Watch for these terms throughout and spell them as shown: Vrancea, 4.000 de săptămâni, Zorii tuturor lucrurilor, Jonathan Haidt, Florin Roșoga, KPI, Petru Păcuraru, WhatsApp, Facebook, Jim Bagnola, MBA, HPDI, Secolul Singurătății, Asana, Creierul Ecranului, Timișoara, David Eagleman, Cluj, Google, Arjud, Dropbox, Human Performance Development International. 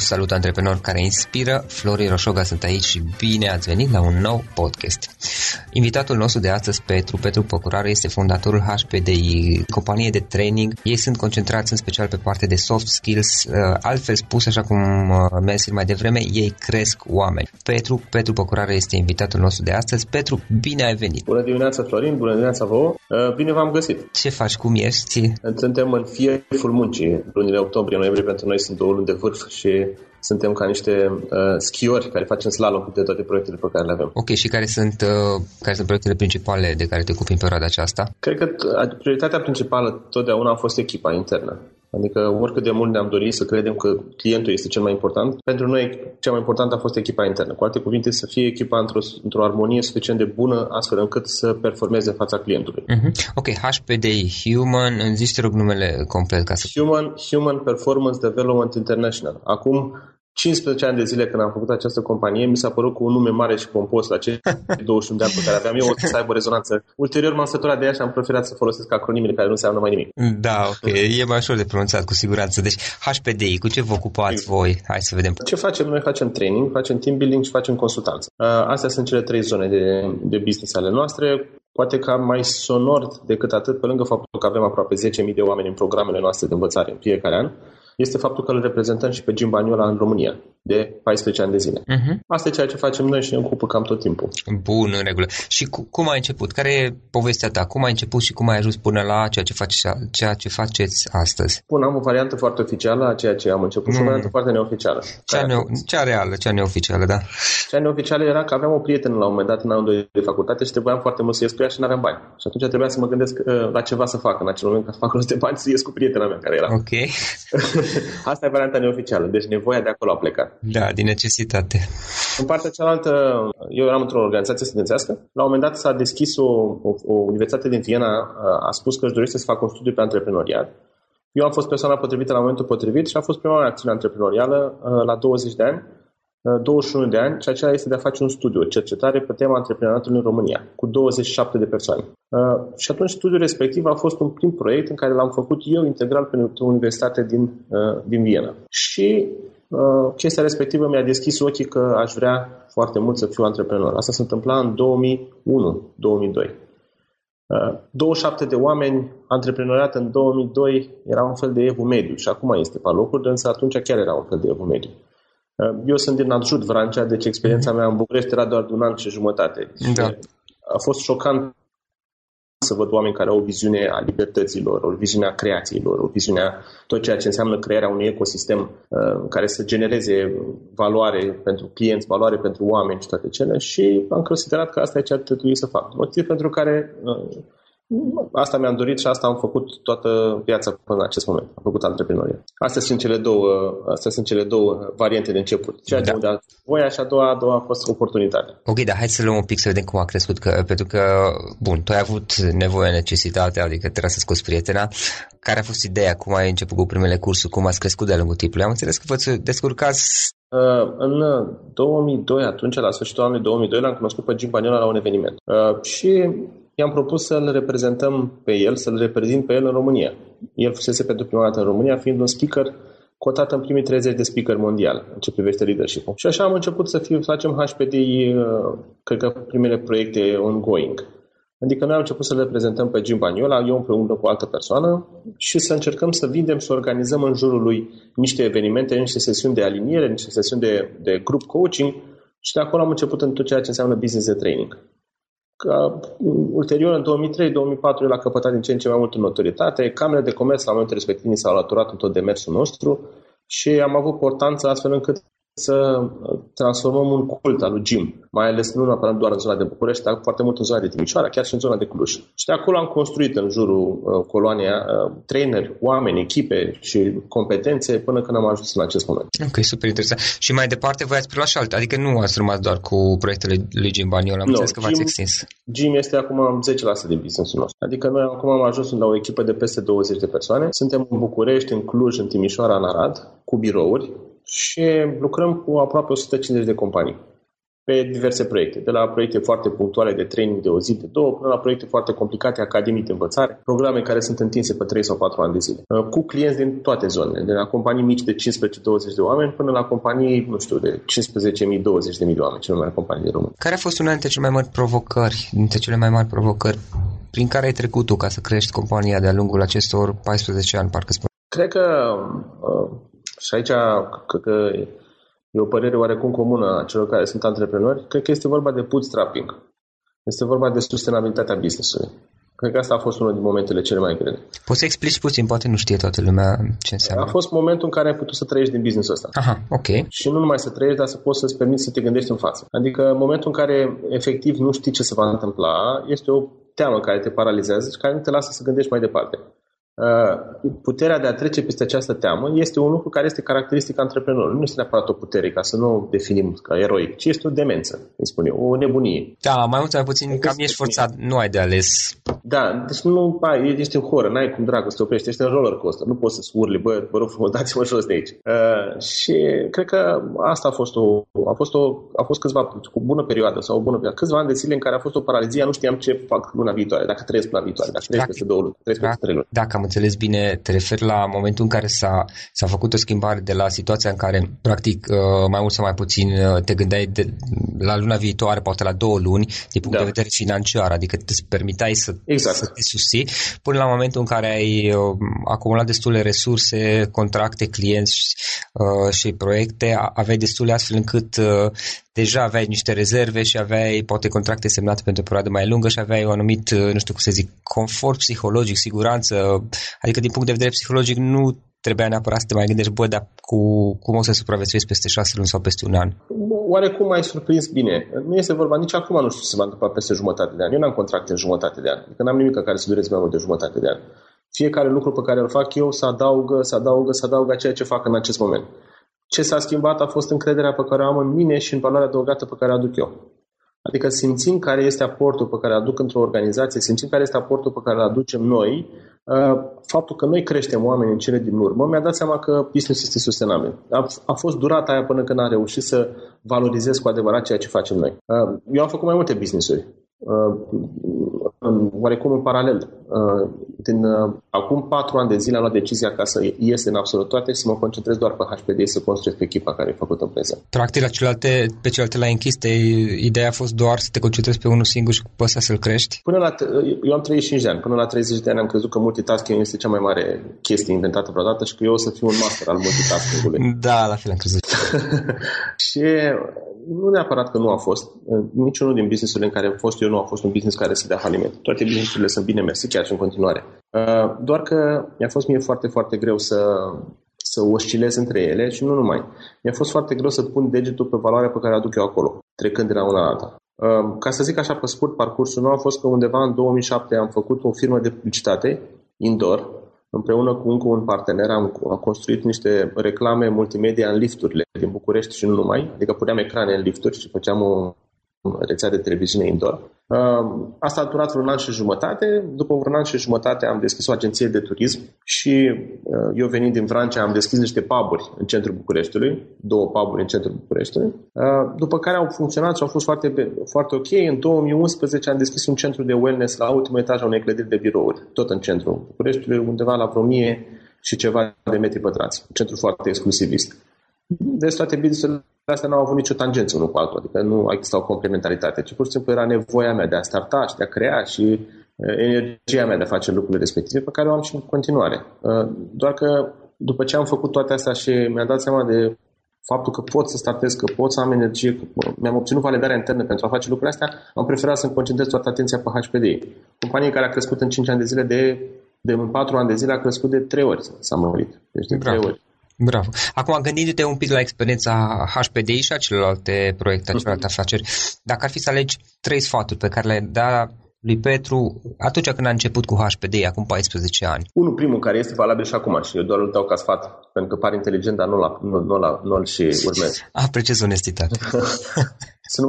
Salut antreprenori care inspiră, Florin Roșoga sunt aici și bine ați venit la un nou podcast. Invitatul nostru de astăzi, Petru Păcuraru, este fondatorul HPDI, companie de training. Ei sunt concentrați în special pe partea de soft skills, altfel spus, așa cum mersi mai devreme, ei cresc oameni. Petru Păcuraru este invitatul nostru de astăzi. Petru, bine ai venit! Bună dimineața, Florin, bună dimineața vouă, bine v-am găsit! Ce faci, cum ești? Suntem în fierul muncii, lunile octombrie-noiembrie pentru noi sunt două luni de vârf și suntem ca niște schiori care facem slalom de toate proiectele pe care le avem. Ok, și care sunt proiectele principale de care te ocupi în perioada aceasta? Cred că prioritatea principală totdeauna a fost echipa internă. Adică oricât de mult ne-am dorit să credem că clientul este cel mai important, pentru noi cea mai importantă a fost echipa internă. Cu alte cuvinte, să fie echipa într-o armonie suficient de bună, astfel încât să performeze în fața clientului. Mm-hmm. Ok, HPDI, Human, îmi zici, te rog, numele complet. Human Performance Development International. Acum 15 ani de zile când am făcut această companie, mi s-a părut cu un nume mare și pompos la cei 21 de ani pe care aveam eu, o să aibă rezonanță. Ulterior m-am săturat de ea și am preferat să folosesc acronimele care nu înseamnă mai nimic. Da, ok, e mai ușor de pronunțat cu siguranță. Deci HPDI, cu ce vă ocupați voi? Hai să vedem. Ce facem? Noi facem training, facem team building și facem consultanță. Astea sunt cele trei zone de business ale noastre. Poate că mai sonor decât atât, pe lângă faptul că avem aproape 10.000 de oameni în programele noastre de învățare în fiecare an, este faptul că îl reprezentăm și pe Jim Bagnola în România de 14 ani de zile. Uh-huh. Asta e ceea ce facem noi și ne ocupă cam tot timpul. Bun, în regulă. Și cum ai început? Care e povestea ta? Cum ai început și cum ai ajuns până la ceea ce faceți astăzi? Bun, am o variantă foarte oficială a ceea ce am început și o variantă foarte neoficială. Cea neoficială, da. Cea neoficială era că aveam o prietenă la un moment dat în anul 2 de facultate și trebuiam foarte mult să ies cu ea și nu aveam bani. Și atunci trebuia să mă gândesc la ceva să fac în acel moment, ca să fac rost de bani, să ies cu prietena mea care era. Ok. Asta e varianta neoficială, deci nevoia de acolo a plecat. Da, din necesitate. În partea cealaltă, eu eram într-o organizație studențească. La un moment dat s-a deschis o universitate din Viena, a spus că își dorește să facă un studiu pe antreprenoriat. Eu am fost persoana potrivită la momentul potrivit și a fost prima mea acțiune antreprenorială la 21 de ani, și aceea este de a face un studiu, cercetare pe tema antreprenoriatului în România, cu 27 de persoane. Și atunci studiul respectiv a fost un prim proiect în care l-am făcut eu integral pentru o universitate din Viena. Și chestia respectivă mi-a deschis ochii că aș vrea foarte mult să fiu antreprenor. Asta se întâmpla în 2001-2002. 27 de oameni, antreprenoriat în 2002 era un fel de evul mediu și acum este pe locuri, însă atunci chiar era un fel de evul mediu. Eu sunt din Arjud, Vrancea, deci experiența mea în București era doar de un an și jumătate. Da. A fost șocant să văd oameni care au o viziune a libertăților, o viziune a creațiilor, o viziune a tot ceea ce înseamnă crearea unui ecosistem care să genereze valoare pentru clienți, valoare pentru oameni și toate cele, și am considerat că asta e ce ar trebui să fac. Motiv pentru care asta mi-am dorit și asta am făcut toată viața până în acest moment. Am făcut antreprenoria. Astea sunt cele două variante de început. Ceea ce am dat voia și a doua a fost oportunitatea. Ok, dar hai să luăm un pic să vedem cum a crescut. Pentru că, bun, tu ai avut nevoie, necesitatea, adică trebuia să scoți prietena. Care a fost ideea? Cum ai început cu primele cursuri? Cum ați crescut de-a lungul timpului? Am înțeles că vă descurcați. În 2002, atunci, la sfârșitul anului 2002, l-am cunoscut pe Jim Bagnola la un eveniment. Și i-am propus să-l reprezentăm pe el, să-l reprezint pe el în România. El fusese pentru prima dată în România, fiind un speaker cotat în primii 30 de speaker mondial în ce privește leadership-ul. Și așa am început să facem HPDI, cred că primele proiecte ongoing. Adică noi am început să-l reprezentăm pe Jim Bagnola, eu împreună cu o altă persoană, și să încercăm să vindem, să organizăm în jurul lui niște evenimente, niște sesiuni de aliniere, niște sesiuni de group coaching, și de acolo am început în tot ceea ce înseamnă business de training. Că, ulterior, în 2003-2004, el a căpătat din ce în ce mai multă notorietate. Camerele de comerț la momentul respectiv ni s-au alăturat în tot demersul nostru și am avut importanță astfel încât să transformăm un cult al lui Jim, mai ales nu neapărat doar în zona de București, dar foarte mult în zona de Timișoara, chiar și în zona de Cluj. Și de acolo am construit în jurul coloanei traineri, oameni, echipe și competențe până când am ajuns în acest moment. Ok, super interesant. Și mai departe voi ați preluat și alte, adică nu ați rămas doar cu proiectele lui Jim Bagnola, am înțeles că v-ați extins. Jim este acum 10% din business-ul nostru. Adică noi acum am ajuns la o echipă de peste 20 de persoane. Suntem în București, în Cluj, în Timișoara, în Arad, cu birouri. Și lucrăm cu aproape 150 de companii pe diverse proiecte, de la proiecte foarte punctuale de training de o zi, de două, până la proiecte foarte complicate, academii de învățare, programe care sunt întinse pe 3 sau 4 ani de zile, cu clienți din toate zonele, de la companii mici de 15-20 de oameni până la companii, nu știu, de 15.000-20.000 de oameni, cele mai mari companii din România. Care a fost una dintre cele mai mari provocări, prin care ai trecut tu ca să crești compania de-a lungul acestor 14 ani, parcă spune? Cred că și aici, cred că e o părere oarecum comună a celor care sunt antreprenori, cred că este vorba de bootstrapping. Este vorba de sustenabilitatea business-ului. Cred că asta a fost unul din momentele cele mai grele. Poți să explici puțin, poate nu știe toată lumea ce înseamnă. A fost momentul în care ai putut să trăiești din business-ul ăsta. Aha, ok. Și nu numai să trăiești, dar să poți să-ți permiți să te gândești în față. Adică în momentul în care efectiv nu știi ce se va întâmpla, este o teamă care te paralizează și care nu te lasă să gândești mai departe. Puterea de a trece peste această teamă este un lucru care este caracteristic antreprenorului. Nu este neapărat o putere, ca să nu o definim ca eroic, ci este o demență, îi spun eu, o nebunie. Da, mai mult sau mai puțin, cam ești forțat, nu ai de ales. Da, deci nu, ești în horă, n-ai cum dracu să te oprești, ești în roller coaster, nu poți să-ți urli, bă rog frumos, dați-mă jos de aici. Și cred că asta a fost câțiva, o bună perioadă sau o bună perioadă, câțiva ani de zile în care a fost o paralizie, nu știam ce fac luna viitoare, dacă trăiesc luna viitoare, dacă trăiesc peste 2 luni, trăiesc peste 3 luni. Dacă am înțeles bine, te referi la momentul în care s-a făcut o schimbare de la situația în care, practic, mai mult sau mai puțin te gândeai la luna viitoare, poate la 2 luni, din punct de vedere financiar, adică îți permiteai să te susții, până la momentul în care ai acumulat destule resurse, contracte, clienți și proiecte, aveai destule astfel încât deja aveai niște rezerve și aveai poate contracte semnate pentru o perioadă mai lungă și aveai un anumit, nu știu cum să zic, confort psihologic, siguranță, adică din punct de vedere psihologic nu trebuia neapărat să te mai gândești, bă, dar cum o să supraviețuiesc peste 6 luni sau peste un an? Oarecum ai surprins bine. Nu este vorba nici acum, nu știu ce se va întâmpla peste jumătate de an. Eu n-am contracte în jumătate de an. Adică n-am nimic care să dureze mai mult de jumătate de an. Fiecare lucru pe care îl fac eu se adaugă a ceea ce fac în acest moment. Ce s-a schimbat a fost încrederea pe care o am în mine și în valoarea adăugată pe care o aduc eu. Adică simțim care este aportul pe care aduc într-o organizație, simțim care este aportul pe care îl aducem noi, faptul că noi creștem oameni în cele din urmă, mi-a dat seama că business este sustenabil. A fost durata aia până când am reușit să valorizez cu adevărat ceea ce facem noi. Eu am făcut mai multe business-uri, oarecum în paralel. Acum 4 ani de zile am luat decizia ca să ies în absolut toate și să mă concentrez doar pe HPD, să construiesc pe echipa care e făcută în prezent. Practic, pe celelalte l-ai închis, ideea a fost doar să te concentrezi pe unul singur și pe ăsta să-l crești? Eu am 35 de ani, până la 30 de ani am crezut că multitasking este cea mai mare chestie inventată vreodată și că eu o să fiu un master al multitasking-ului. Da, la fel am crezut. Și nu neapărat că nu a fost. Niciunul din business-urile în care am fost eu nu a fost un business care să dea faliment. Toate business-urile sunt bine mersi, chiar și în continuare. Doar că mi-a fost mie foarte, foarte greu să oscilez între ele și nu numai. Mi-a fost foarte greu să pun degetul pe valoarea pe care o aduc eu acolo, trecând de la una la alta. Ca să zic așa pe scurt, parcursul meu a fost că undeva în 2007 am făcut o firmă de publicitate, indoor, împreună cu încă un partener am construit niște reclame multimedia în lifturile din București și nu numai, adică puneam ecrane în lifturi și făceam o rețea de televiziune indoor. Asta a durat un an și jumătate. După un an și jumătate am deschis o agenție de turism și eu venind din Franța am deschis niște pub-uri în centrul Bucureștiului, 2 pub-uri în centrul Bucureștiului, după care au funcționat și au fost foarte, foarte ok. În 2011 am deschis un centru de wellness la ultimul etaj al unei clădiri de birouri, tot în centrul Bucureștiului, undeva la vreo 1000 și ceva de metri pătrați, un centru foarte exclusivist. Deci toate business-urile astea n-au avut nicio tangență unul cu altul, adică nu exista o complementaritate, ci pur și simplu era nevoia mea de a starta și de a crea și energia mea de a face lucrurile respective, pe care o am și în continuare. Doar că după ce am făcut toate astea și mi-am dat seama de faptul că pot să startez, că pot să am energie, mi-am obținut validarea internă pentru a face lucrurile astea, am preferat să-mi concentrez toată atenția pe HPD. Companie care a crescut în 5 ani de zile, de 4 ani de zile a crescut de 3 ori, s-a mărit. Deci de 3 ori. Bravo. Acum, gândindu-te un pic la experiența HPDI și a celorlalte proiecte, a celorlalte afaceri, dacă ar fi să alegi 3 sfaturi pe care le-ai da lui Petru atunci când a început cu HPDI, acum 14 ani. Unul primul care este valabil și acum și eu doar îl dau ca sfat, pentru că pare inteligent, dar nu-l și urmez. Apreciez onestitate. Să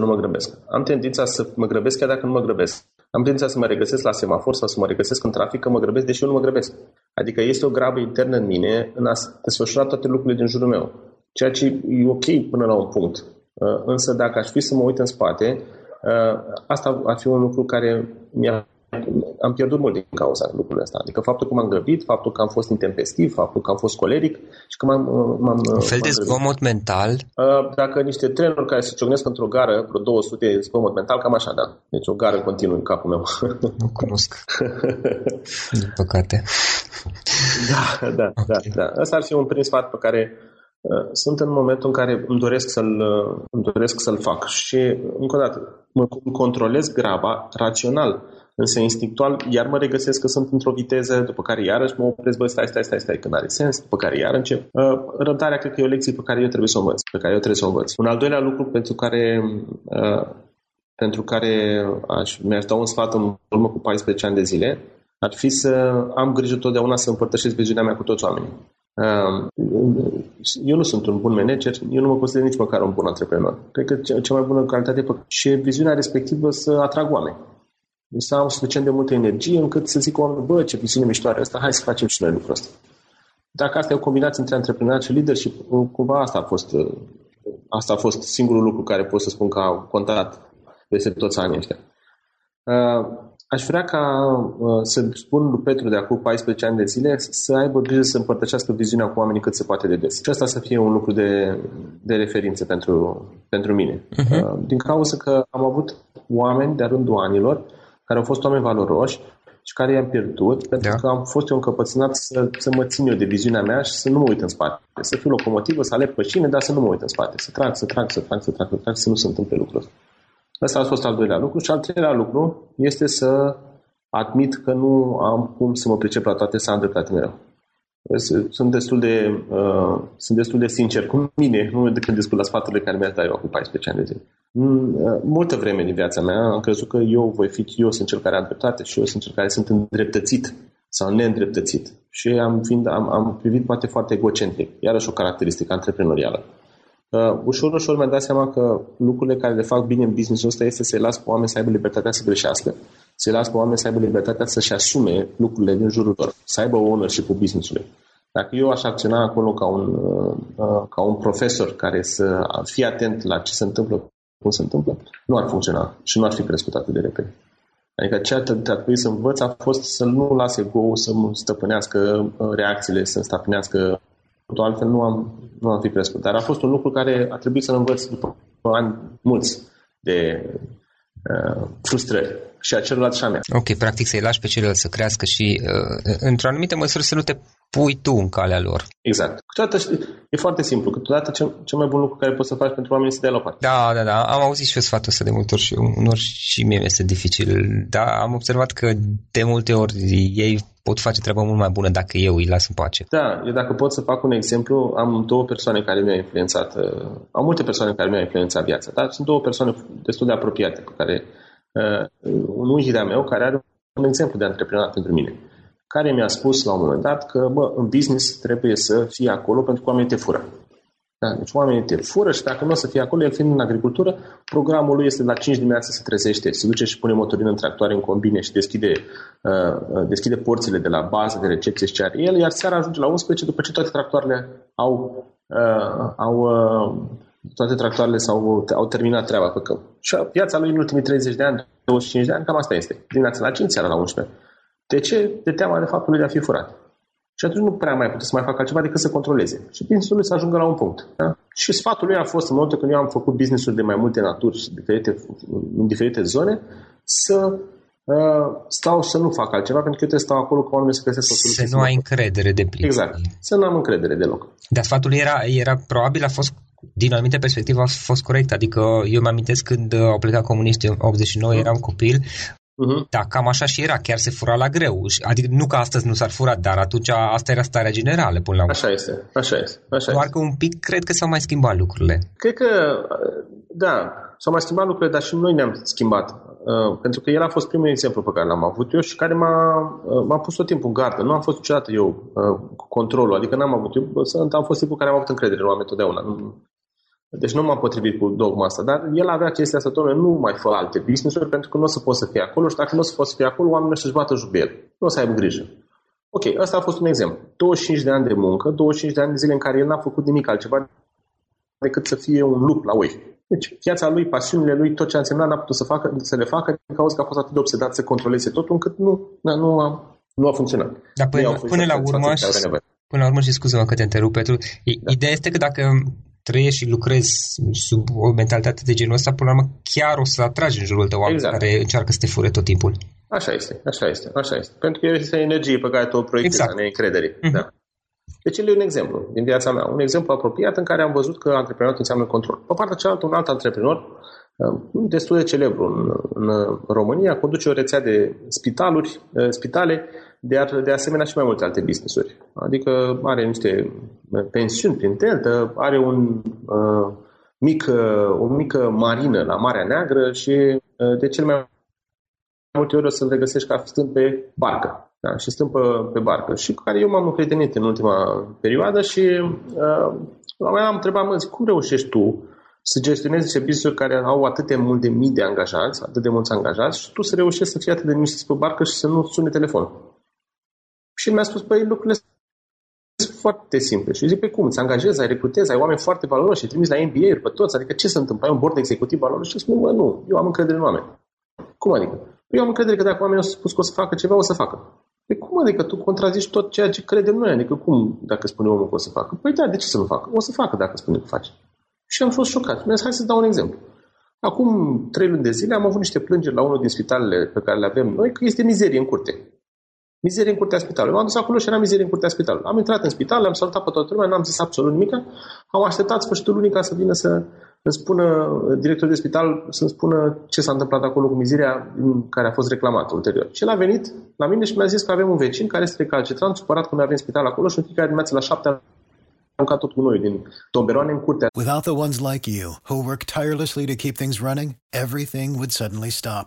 nu mă grăbesc. Am tendința să mă grăbesc chiar dacă nu mă grăbesc. Am tendința să mă regăsesc la semafor sau să mă regăsesc în trafic că mă grăbesc, deși eu nu mă grăbesc. Adică este o grabă internă în mine în a desfășura toate lucrurile din jurul meu, ceea ce e ok până la un punct. Însă dacă aș fi să mă uit în spate, asta ar fi un lucru care am pierdut mult din cauza lucrurilor astea. Adică faptul că m-am grăbit, faptul că am fost intempestiv, faptul că am fost coleric și că m-am un fel de zgomot mental. Dacă niște trenuri care se ciocnesc într-o gară, vreo 200, zgomot mental, cam așa, da. Deci o gară continuă în capul meu. Nu cunosc. Din păcate. Da. Ăsta ar fi un prim sfat pe care sunt în momentul în care îmi doresc să-l fac și, încă o dată, mă controlez graba rațional, însă instinctual, iar mă regăsesc că sunt într-o viteză, după care iarăși mă opresc, stai, că n-are sens, după care iar încep. Răbdarea cred că e o lecție pe care eu trebuie să o învăț, Un al doilea lucru pentru care mi-aș da un sfat în urmă cu 14 ani de zile, ar fi să am grijă totdeauna să împărtășesc viziunea mea cu toți oamenii. Eu nu sunt un bun manager, eu nu mă consider nici măcar un bun antreprenor. Cred că cea mai bună calitate și viziunea respectivă să atrag oameni. să am suficient de multă energie încât să zic oameni, bă, ce viziune miștoare asta, hai să facem și noi lucrul ăsta. Dacă asta e o combinație între antreprenoriat și leadership, cumva asta a fost singurul lucru care pot să spun că a contat peste toți anii ăștia. Aș vrea ca să spun lui Petru de acum 14 ani de zile să aibă grijă să împărtășească viziunea cu oamenii cât se poate de des. Și asta să fie un lucru de referință pentru mine. Uh-huh. Din cauza că am avut oameni de-a rândul anilor care au fost oameni valoroși și care i-am pierdut pentru că am fost eu încăpățânat să mă țin eu de viziunea mea și să nu mă uit în spate. Să fiu locomotivă, să aleg pășine, dar să nu mă uit în spate. Să trag, să nu se întâmple lucrul ăsta. Ăsta a fost al doilea lucru. Și al treilea lucru este să admit că nu am cum să mă pricep la toate, să am dreptate mereu. Sunt destul de sincer cu mine în momentul când discut la sfaturile care mi-a dat eu acum 14 ani de zile. Multă vreme din viața mea am crezut că eu sunt cel care am dreptate și eu sunt cel care sunt îndreptățit sau neîndreptățit. Și am privit poate foarte egocentric, iarăși o caracteristică antreprenorială. Ușor mi-am dat seama că lucrurile care le fac bine în business-ul ăsta este să-i las pe oameni să aibă libertatea să greșească, să-i las pe oameni să aibă libertatea să-și asume lucrurile din jurul lor, să aibă ownership-ul business-ului. Dacă eu aș acționa acolo ca un profesor care să fie atent la ce se întâmplă, cum se întâmplă, nu ar funcționa și nu ar fi crescut atât de repede. Adică ceea ce ar trebui să învăț a fost să nu las ego-ul să-mi stăpânească reacțiile, să-mi stăpânească. Altfel nu am fi crescut. Dar a fost un lucru care a trebuit să-l învăț după ani mulți de frustrări și a celălalt și a mea. Ok, practic să-i lași pe celălalt să crească și într-o anumită măsură să nu te pui tu în calea lor. Exact. Câteodată, e foarte simplu. Câteodată cel mai bun lucru care poți să faci pentru oameni este de la parte. Da. Am auzit și eu sfatul ăsta de multe ori și unor și mie este dificil. Dar am observat că de multe ori ei pot face treaba mult mai bună dacă eu îi las în pace. Da, eu dacă pot să fac un exemplu, am două persoane care mi-au influențat, am multe persoane care mi-au influențat viața, dar sunt două persoane destul de apropiate, cu care un unghidea meu care are un exemplu de antreprenor pentru mine, care mi-a spus la un moment dat că, bă, în business trebuie să fii acolo pentru că oamenii te fură. Da, deci oamenii te fură și dacă nu o să fie acolo, el fiind în agricultură, programul lui este la 5 dimineața se trezește, se duce și pune motorină în tractoare, în combine și deschide porțile de la bază, de recepție și ce are el, iar seara ajunge la 11 după ce toate tractoarele au terminat treaba pe câmp. Și viața lui în ultimii 30 de ani, 25 de ani, cam asta este. Dimineața la 5, seara la 11. De ce? De teama de faptul de a fi furat. Și atunci nu prea mai putea să mai facă altceva decât să controleze. Și business-ul lui să ajungă la un punct. Da? Și sfatul lui a fost, în momentul când eu am făcut business-uri de mai multe naturi, în diferite zone, să stau să nu fac altceva, pentru că eu trebuie să stau acolo cu oamenii să găsesc o soluție. Să nu ai încredere de plin. Exact. Să nu am încredere deloc. Dar sfatul lui era probabil a fost, din o anumită perspectivă, a fost corect. Adică eu mă amintesc când au plecat comuniștii în 89, eram copil. Uh-huh. Da, cam așa și era, chiar se fura la greu. Adică nu că astăzi nu s-ar fura, dar atunci asta era starea generală până la urmă. Așa este. Doar că un pic cred că s-au mai schimbat lucrurile. Cred că, da, s-au mai schimbat lucrurile, dar și noi ne-am schimbat. Pentru că el a fost primul exemplu pe care l-am avut eu și care m-a pus tot timpul în gardă. Nu am fost niciodată eu cu controlul, adică n-am avut eu, am fost timpul care am avut încredere în oameni totdeauna. Deci nu m-am potrivit cu dogma asta, dar el avea chestia asta, domnule, nu mai fă alte business-uri pentru că nu o să poți să fie acolo și dacă nu o să poți să fie acolo, oamenii o să-și bată jub de el. Nu o să aibă grijă. Ok, ăsta a fost un exemplu. 25 de ani de muncă, 25 de ani de zile în care el n-a făcut nimic altceva decât să fie un lup la oi. Deci viața lui, pasiunile lui, tot ce a însemnat n-a putut să le facă din cauza că a fost atât de obsedat să controleze totul încât nu a funcționat. Dar până la urmă, și scuze-mă că te întrerup, Petru, ideea este că dacă trăiești și lucrezi sub o mentalitate de genul ăsta, până la urmă chiar o să atragi în jurul tău oameni care încearcă să te fure tot timpul. Așa este. Pentru că este energie pe care tu o proiectezi, neîncredere. Mm-hmm. Da. Deci el e un exemplu din viața mea, un exemplu apropiat în care am văzut că antreprenoriatul înseamnă control. Pe partea cealaltă, un alt antreprenor destul de celebru în România, conduce o rețea de spitale, de asemenea și mai multe alte business-uri. Adică are niște pensiuni prin delta, are o mică marină la Marea Neagră și de cel mai multe ori o să-l regăsești ca stând pe barcă. Da, și stând pe barcă. Și cu care eu m-am încredenit în ultima perioadă și la un moment dat am întrebat, cum reușești tu să gestionezi serviciuri care au atâtea multe mii de angajați, atât de mulți angajați, și tu să reușești să fii atât de miștiți pe barcă și să nu sune telefonul. Și mi-a spus, păi, lucrurile sunt foarte simple. Și eu zic, pe cum? Îți angajezi, ai recrutezi, ai oameni foarte valoroși, ai trimis la MBA-uri pe toți, adică ce se întâmplă? Ai un board executiv valoros? Și spun, mă, nu, eu am încredere în oameni. Cum adică? Eu am încredere că dacă oamenii au spus că o să facă ceva, o să facă. Păi cum adică tu contrazici tot ceea ce credem noi? Adică cum, dacă spune omul că o să facă? Păi da, de ce să nu facă? O să facă dacă spune că face. Și am fost șocat. Mi-a zis, hai să dau un exemplu. Acum 3 luni de zile am avut niște plângeri la unul din spitalele pe care le avem noi că este mizerie în curte. Mizerie în curtea spitalului. M-am dus acolo și era mizerie în curtea spitalului. Am intrat în spital, le-am salutat pe toată lumea, n-am zis absolut nimic. Am așteptat sfârșitul lunii ca să vină să îmi spună directorul de spital, să-mi spună ce s-a întâmplat acolo cu mizeria care a fost reclamată ulterior. Și el a venit la mine și mi-a zis că avem un vecin care este recalcitrant, supărat că noi avem spital acolo și în fiecare dimineață la 7 ca tot cu noi din tomberoane în curtea. Without the ones like you who work tirelessly to keep things running, everything would suddenly stop.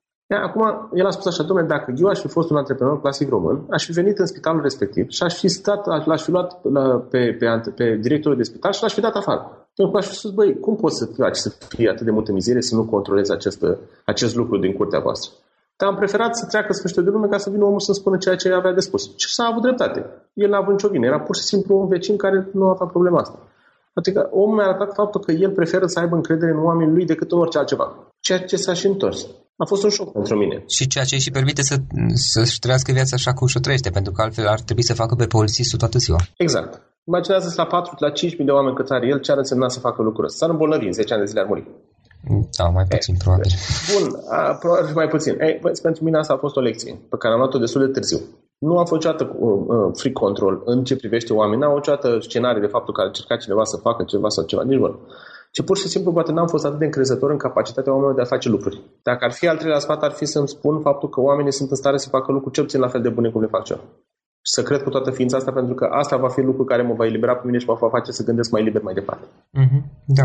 Acum, el a spus așa, dom'le, dacă eu aș fi fost un antreprenor clasic român, aș fi venit în spitalul respectiv și aș fi stat, l-aș fi luat pe directorul de spital și l-aș fi dat afară. Pentru că aș fi spus, băi, cum poți să faci să fie atât de multă mizerie să nu controlezi acest lucru din curtea voastră? Dar am preferat să treacă sfârșitul de lume ca să vină omul să-mi spună ceea ce avea de spus. Și s-a avut dreptate. El n-a avut nicio vină. Era pur și simplu un vecin care nu avea problema asta. Adică omul mi-a arătat faptul că el preferă să aibă încredere în oamenii lui decât în orice altceva. Ceea ce s-a și întors. A fost un șoc pentru mine. Și ceea ce își permite să-și trăiască viața așa cum și-o trăiește, pentru că altfel ar trebui să facă pe polițistul toată ziua. Exact. Imaginează-ți la 4, la 5.000 de oameni cât are el, ce ar însemna să facă lucrul ăsta. S-ar îmbolnăvi, în 10 ani de zile ar muri. Da, mai puțin, probabil. Bun, probabil mai puțin. Pentru mine asta a fost o lecție pe care am luat-o destul de târziu. Nu am făcut niciodată free control în ce privește oamenii. N-am niciodată scenarii de faptul că a încercat cineva să facă ceva sau ceva. Nici bun. Ci pur și simplu poate n-am fost atât de încrezător în capacitatea oamenilor de a face lucruri. Dacă ar fi al treilea sfat, ar fi să-mi spun faptul că oamenii sunt în stare să facă lucruri cel puțin la fel de bune cum le fac eu. Și să cred cu toată ființa asta, pentru că asta va fi lucru care mă va elibera pe mine și mă va face să gândesc mai liber mai departe. Mm-hmm. Da.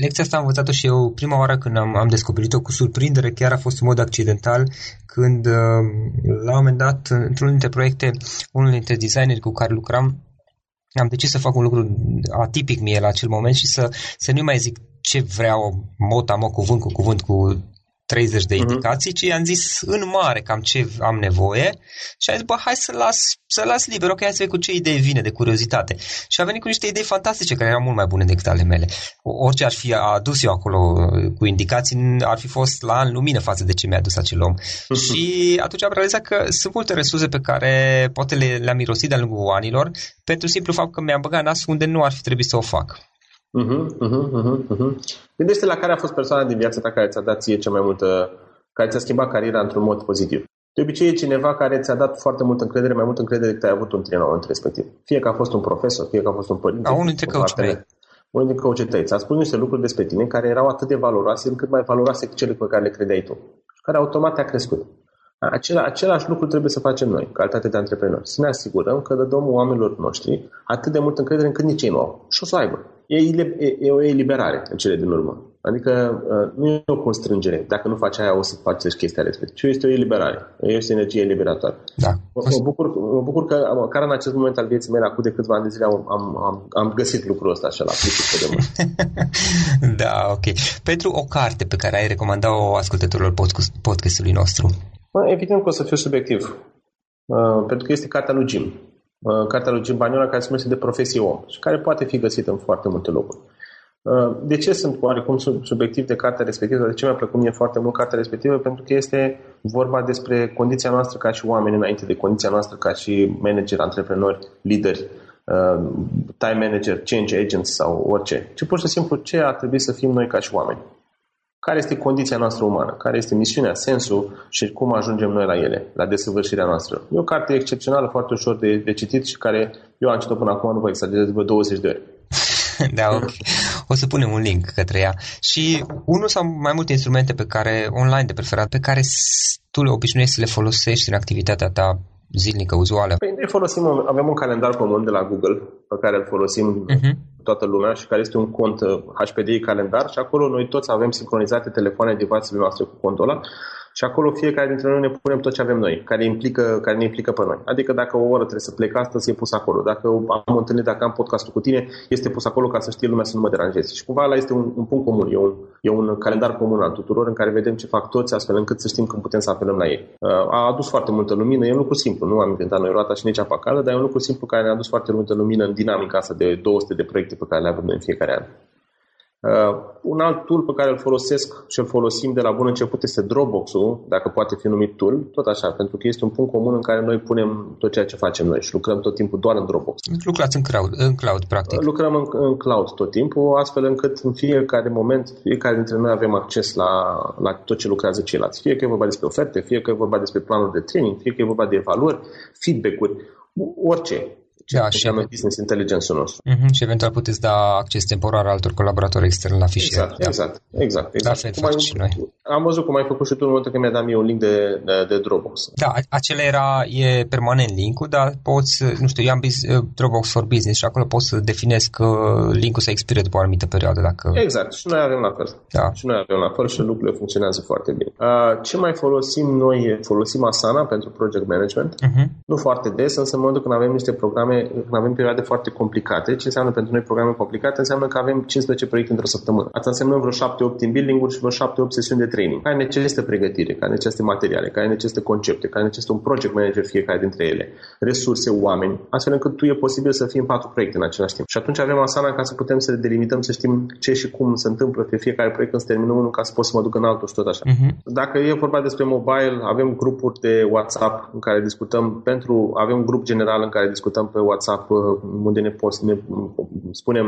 Lecția asta am învățat-o și eu prima oară când am descoperit-o cu surprindere, chiar a fost în mod accidental, când la un moment dat, într-unul dintre proiecte, unul dintre designeri cu care lucram, am decis să fac un lucru atipic mie la acel moment și să nu mai zic ce vreau mot-a-mot, cuvânt cu cuvânt, cu 30 de indicații, ci i-am zis în mare cam ce am nevoie și am zis, bă, hai să las liber, ok, hai să văd cu ce idei vine, de curiozitate. Și a venit cu niște idei fantastice care erau mult mai bune decât ale mele. Orice ar fi adus eu acolo cu indicații ar fi fost la în lumină față de ce mi-a adus acel om. Și atunci am realizat că sunt multe resurse pe care poate le-am irosit de-a lungul anilor pentru simplu fapt că mi-am băgat nasul unde nu ar fi trebuit să o fac. Gândește-te la care a fost persoana din viața ta care ți-a dat ție cea mai multă, care ți-a schimbat cariera într-un mod pozitiv. De obicei e cineva care ți-a dat foarte multă încredere, mai multă încredere decât ai avut în tine la momentul respectiv. Fie că a fost un profesor, fie că a fost un părinte, unul dintre coachii tăi ți-a spus niște lucruri despre tine care erau atât de valoroase, încât mai valoroase decât cele pe care le credeai tu, care automat te-a crescut. Același lucru trebuie să facem noi, calitate de antreprenori. Să ne asigurăm că dăm oamenilor noștri atât de multă încredere încât nici ei nu au. Și o să aibă. E o eliberare în cele din urmă. Adică nu e o constrângere. Dacă nu faci aia, o să faci chestia respectivă. Și este o eliberare. Este o energie eliberatoare. Da. Mă bucur că, măcar în acest moment al vieții mele, acum de câțiva ani de zile, am găsit lucrul ăsta așa la plic de mult. Da, ok. Pentru o carte pe care ai recomandat-o ascultătorilor podcastului nostru? Evident că o să fiu subiectiv. Pentru că este cartea lui Jim. Cartea lui Jim Bagnola, care se numește De profesie om și care poate fi găsită în foarte multe locuri. De ce sunt oarecum subiectiv de cartea respectivă? De ce mi-a plăcut mie foarte mult cartea respectivă? Pentru că este vorba despre condiția noastră ca și oameni înainte de condiția noastră ca și manageri, antreprenori, lideri time manager, change agent sau orice, ci pur și simplu ce ar trebui să fim noi ca și oameni. Care este condiția noastră umană? Care este misiunea, sensul și cum ajungem noi la ele, la desăvârșirea noastră? E o carte excepțională, foarte ușor de citit și care eu am citit-o până acum, nu vă exagerez, după 20 de ori. Da, okay. O să punem un link către ea. Și unul sau mai multe instrumente pe care online de preferat, pe care tu le obișnuiești să le folosești în activitatea ta zilnică, uzuală? Păi noi folosim, avem un calendar comun de la Google pe care îl folosim toată lumea și care este un cont HPDI calendar și acolo noi toți avem sincronizate telefoane, device-urile noastre cu contul ăla și acolo fiecare dintre noi ne punem tot ce avem noi, care ne implică pe noi. Adică dacă o oră trebuie să plec astăzi, e pus acolo. Dacă am întâlnit, dacă am podcastul cu tine, este pus acolo ca să știe lumea să nu mă deranjeze. Și cumva ăla este un punct comun, e un calendar comun al tuturor în care vedem ce fac toți astfel încât să știm când putem să apelăm la ei. A adus foarte multă lumină, e un lucru simplu, nu am inventat noi roata și nici apacală, dar e un lucru simplu care ne-a adus foarte multă lumină în dinamica asta de 200 de proiecte pe care le avem noi în fiecare an. Un alt tool pe care îl folosesc și îl folosim de la bun început este Dropbox-ul, dacă poate fi numit tool, tot așa, pentru că este un punct comun în care noi punem tot ceea ce facem noi și lucrăm tot timpul doar în Dropbox. Lucrați în cloud, practic. Lucrăm în cloud tot timpul, astfel încât în fiecare moment, fiecare dintre noi avem acces la tot ce lucrează ceilalți. Fie că e vorba despre oferte, fie că e vorba despre planuri de training, fie că e vorba de evaluări, feedback-uri, orice. Da, și business intelligence-ul nostru. Și eventual puteți da acces temporar altor colaboratori externi la fișier. Exact. Am văzut cum ai făcut și tu în momentul când mi-a dat mie un link de Dropbox. Da, acela e permanent link-ul, dar poți, nu știu, eu am Dropbox for Business și acolo poți să definezi că link-ul se expiră după o anumită perioadă. Dacă... Exact, și noi avem la fel. Da. Și noi avem la fel și lucrurile funcționează foarte bine. Ce mai folosim noi? Folosim Asana pentru project management. Nu foarte des, însă în momentul când avem niște programe, când avem perioade foarte complicate, ce înseamnă pentru noi programe complicate? Înseamnă că avem 15 proiecte într-o săptămână. Asta înseamnă vreo 7-8 team building-uri și vreo 7-8 sesiuni de training. Care necesită pregătire, care necesită materiale, care necesită concepte, care necesită un project manager fiecare dintre ele, resurse, oameni, astfel încât e posibil să fii în 4 proiecte în același timp. Și atunci avem Asana ca să putem să le delimităm, să știm ce și cum se întâmplă pe fiecare proiect când se termină unul ca să pot să mă duc în altul și tot așa. Dacă e vorba despre mobile, avem grupuri de WhatsApp în care discutăm avem un grup general în care discutăm pe WhatsApp, unde ne spunem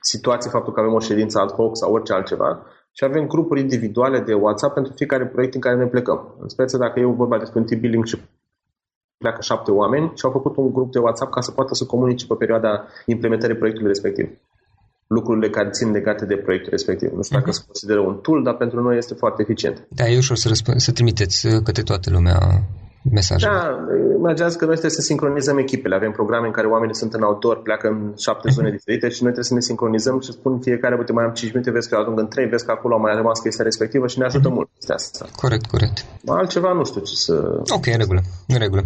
situații, faptul că avem o ședință ad hoc sau orice altceva. Și avem grupuri individuale de WhatsApp pentru fiecare proiect în care ne plecăm. În speță, dacă e vorba despre un team building și pleacă 7 oameni și au făcut un grup de WhatsApp ca să poată să comunice pe perioada implementării proiectului respectiv. Lucrurile care țin legate de proiectul respectiv. Nu știu dacă se consideră un tool, dar pentru noi este foarte eficient. Da, e ușor să trimiteți către toată lumea mesajele. Da, imaginează că noi trebuie să sincronizăm echipele. Avem programe în care oamenii sunt în outdoor, pleacă în 7 zone diferite și noi trebuie să ne sincronizăm și spun fiecare, uite, mai am 5 minute, vezi că eu ajung în 3, vezi că acolo a mai rămas chestia respectivă și ne ajută mult chestia asta. Corect. Altceva nu știu ce să... Ok, în regulă.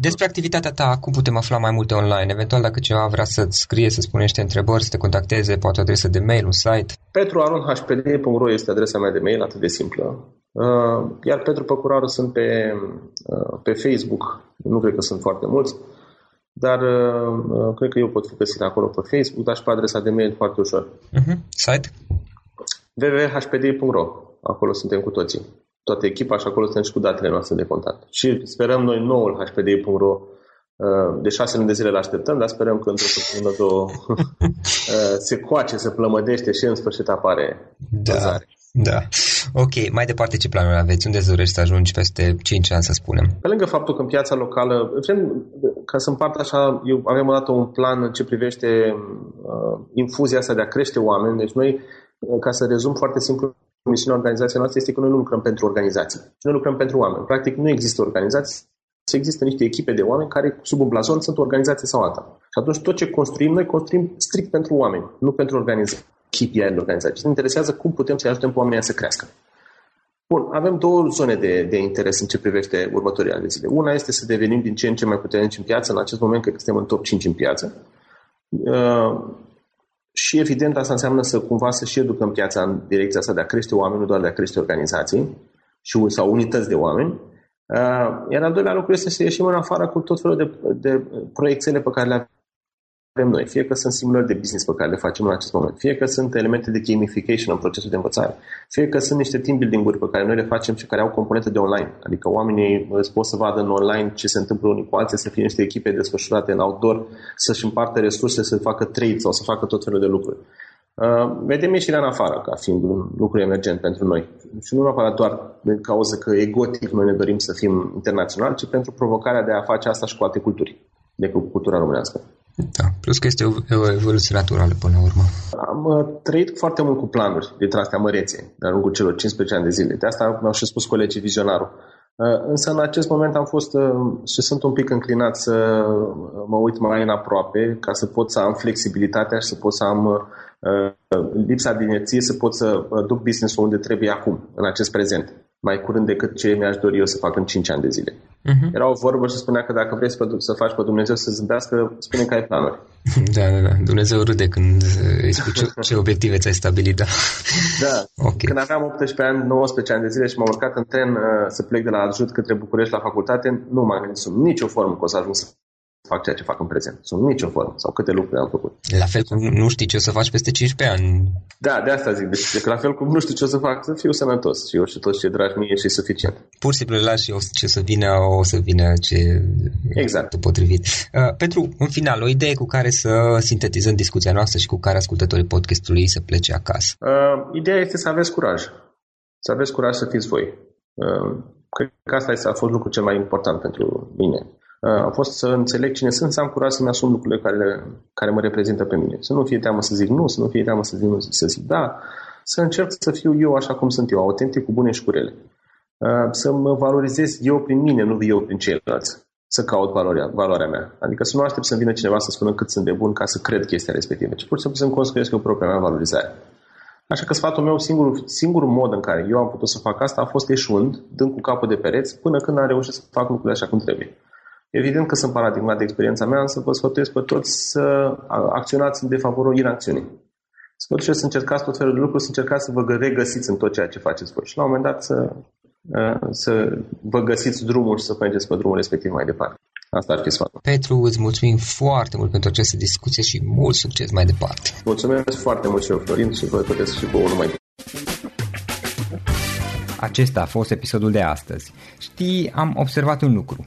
Despre activitatea ta, cum putem afla mai multe online? Eventual, dacă ceva vrea să-ți scrie, să-ți pune niște întrebări, să te contacteze, poate o adresă de mail, un site. petru@hpd.ro este adresa mea de mail, atât de simplă. Iar Petru Păcuraru sunt pe Facebook, nu cred că sunt foarte mulți, dar cred că eu pot fi găsit acolo pe Facebook, dar și pe adresa de mail foarte ușor. Site? www.hpd.ro. Acolo suntem cu toții, toată echipa și acolo suntem și cu datele noastre de contact. Și sperăm noi noul hpd.ro. De 6 luni de zile l-așteptăm, dar sperăm că într-o săptămână două se coace, se plămădește și în sfârșit apare vânzare. Da. Ok, mai departe ce planuri aveți? Unde îți dorești să ajungi peste 5 ani, să spunem? Pe lângă faptul că în piața locală, vrem ca să împart așa, eu avem odată un plan în ce privește infuzia asta de a crește oameni. Deci noi, ca să rezum foarte simplu, misiunea organizației noastre este că noi nu lucrăm pentru organizații. Noi lucrăm pentru oameni. Practic nu există organizații. Există niște echipe de oameni care sub un blazon sunt o organizație sau alta. Și atunci tot ce construim, noi construim strict pentru oameni, nu pentru organizații. KPI-ul organizației. Ne interesează cum putem să ajutăm pe oamenii să crească. Bun, avem două zone de interes în ce privește următorii ani de zile. Una este să devenim din ce în ce mai puternici în piață. În acest moment cred că suntem în top 5 în piață. Și evident asta înseamnă să cumva să și educăm piața în direcția asta de a crește oameni, nu doar de a crește organizații sau unități de oameni. Iar al doilea lucru este să ieșim în afară cu tot felul de proiectele pe care le avem avem noi, fie că sunt simulări de business pe care le facem în acest moment, fie că sunt elemente de gamification în procesul de învățare, fie că sunt niște team building-uri pe care noi le facem și care au componente de online. Adică oamenii pot să vadă în online ce se întâmplă unii cu alții, să fie niște echipe desfășurate în outdoor, să-și împartă resurse, să facă trades sau să facă tot felul de lucruri. Vedem ieșirea în afară ca fiind un lucru emergent pentru noi. Și nu neapărat doar din cauza că egotic noi ne dorim să fim internaționali, ci pentru provocarea de a face asta și cu alte culturi decât cu cultura românească. Da, plus că este o evoluție naturală până la urmă. Am trăit foarte mult cu planuri dintre astea mărețe de-a lungul celor 15 ani de zile. De asta mi-au și spus colegii vizionarul. Însă în acest moment am fost și sunt un pic înclinat să mă uit mai înaproape ca să pot să am flexibilitatea și să pot să am lipsa din inerție, să pot să duc business-ul unde trebuie acum, în acest prezent, mai curând decât ce mi-aș dori eu să fac în 5 ani de zile. Uh-huh. Era o vorbă și spunea că dacă vrei să faci pe Dumnezeu să zâmbească, spune că ai planuri. Da. Dumnezeu râde când îi spui ce obiective ți-ai stabilit. Da. Okay. Când aveam 18 ani, 19 ani de zile și m-am urcat în tren să plec de la Ajut către București la facultate, nu m-am gândit sub nicio formă că o să ajung să fac ceea ce fac în prezent. Sunt nicio formă. Sau câte lucruri am făcut. La fel cum nu știi ce o să faci peste 15 ani. Da, de asta zic. Deci, la fel cum nu știu ce o să fac, să fiu sănătos. Și eu și toți ce dragi mie și suficient. Pur și simplu lași ce să vină, o să vină ce... Exact. Potrivit. Petru, în final, o idee cu care să sintetizăm discuția noastră și cu care ascultătorii podcastului să plece acasă. Ideea este să aveți curaj. Să aveți curaj să fiți voi. Cred că asta a fost lucrul cel mai important pentru mine. A fost să înțeleg cine sunt, să am curaj să-mi asum lucrurile care mă reprezintă pe mine. Să nu fie teamă să zic nu, să nu fie teamă să zic nu, să zic da. Să încerc să fiu eu așa cum sunt eu, autentic, cu bune și cu rele. Să mă valorizez eu prin mine, nu eu prin ceilalți. Să caut valoarea mea. Adică să nu aștept să vină cineva să spună cât sunt de bun ca să cred chestia respectivă, ci pur și simplu să-mi construiesc eu propria mea valorizare. Așa că sfatul meu, singurul mod în care eu am putut să fac asta a fost eșuând, dând cu capul de pereți, până când am reușit să fac lucrurile așa cum trebuie. Evident că sunt paradigmat de experiența mea, însă vă sfătuiesc pe toți să acționați în defavorul inacțiunii. Sfătuiesc să încercați tot felul de lucruri, să încercați să vă regăsiți în tot ceea ce faceți voi și la un moment dat să vă găsiți drumul și să mergeți pe drumul respectiv mai departe. Asta ar fi sfatul. Petru, îți mulțumim foarte mult pentru această discuție și mult succes mai departe. Mulțumesc foarte mult și eu, Florin, și vă doresc și vouă numai bine. Acesta a fost episodul de astăzi. Știi, am observat un lucru.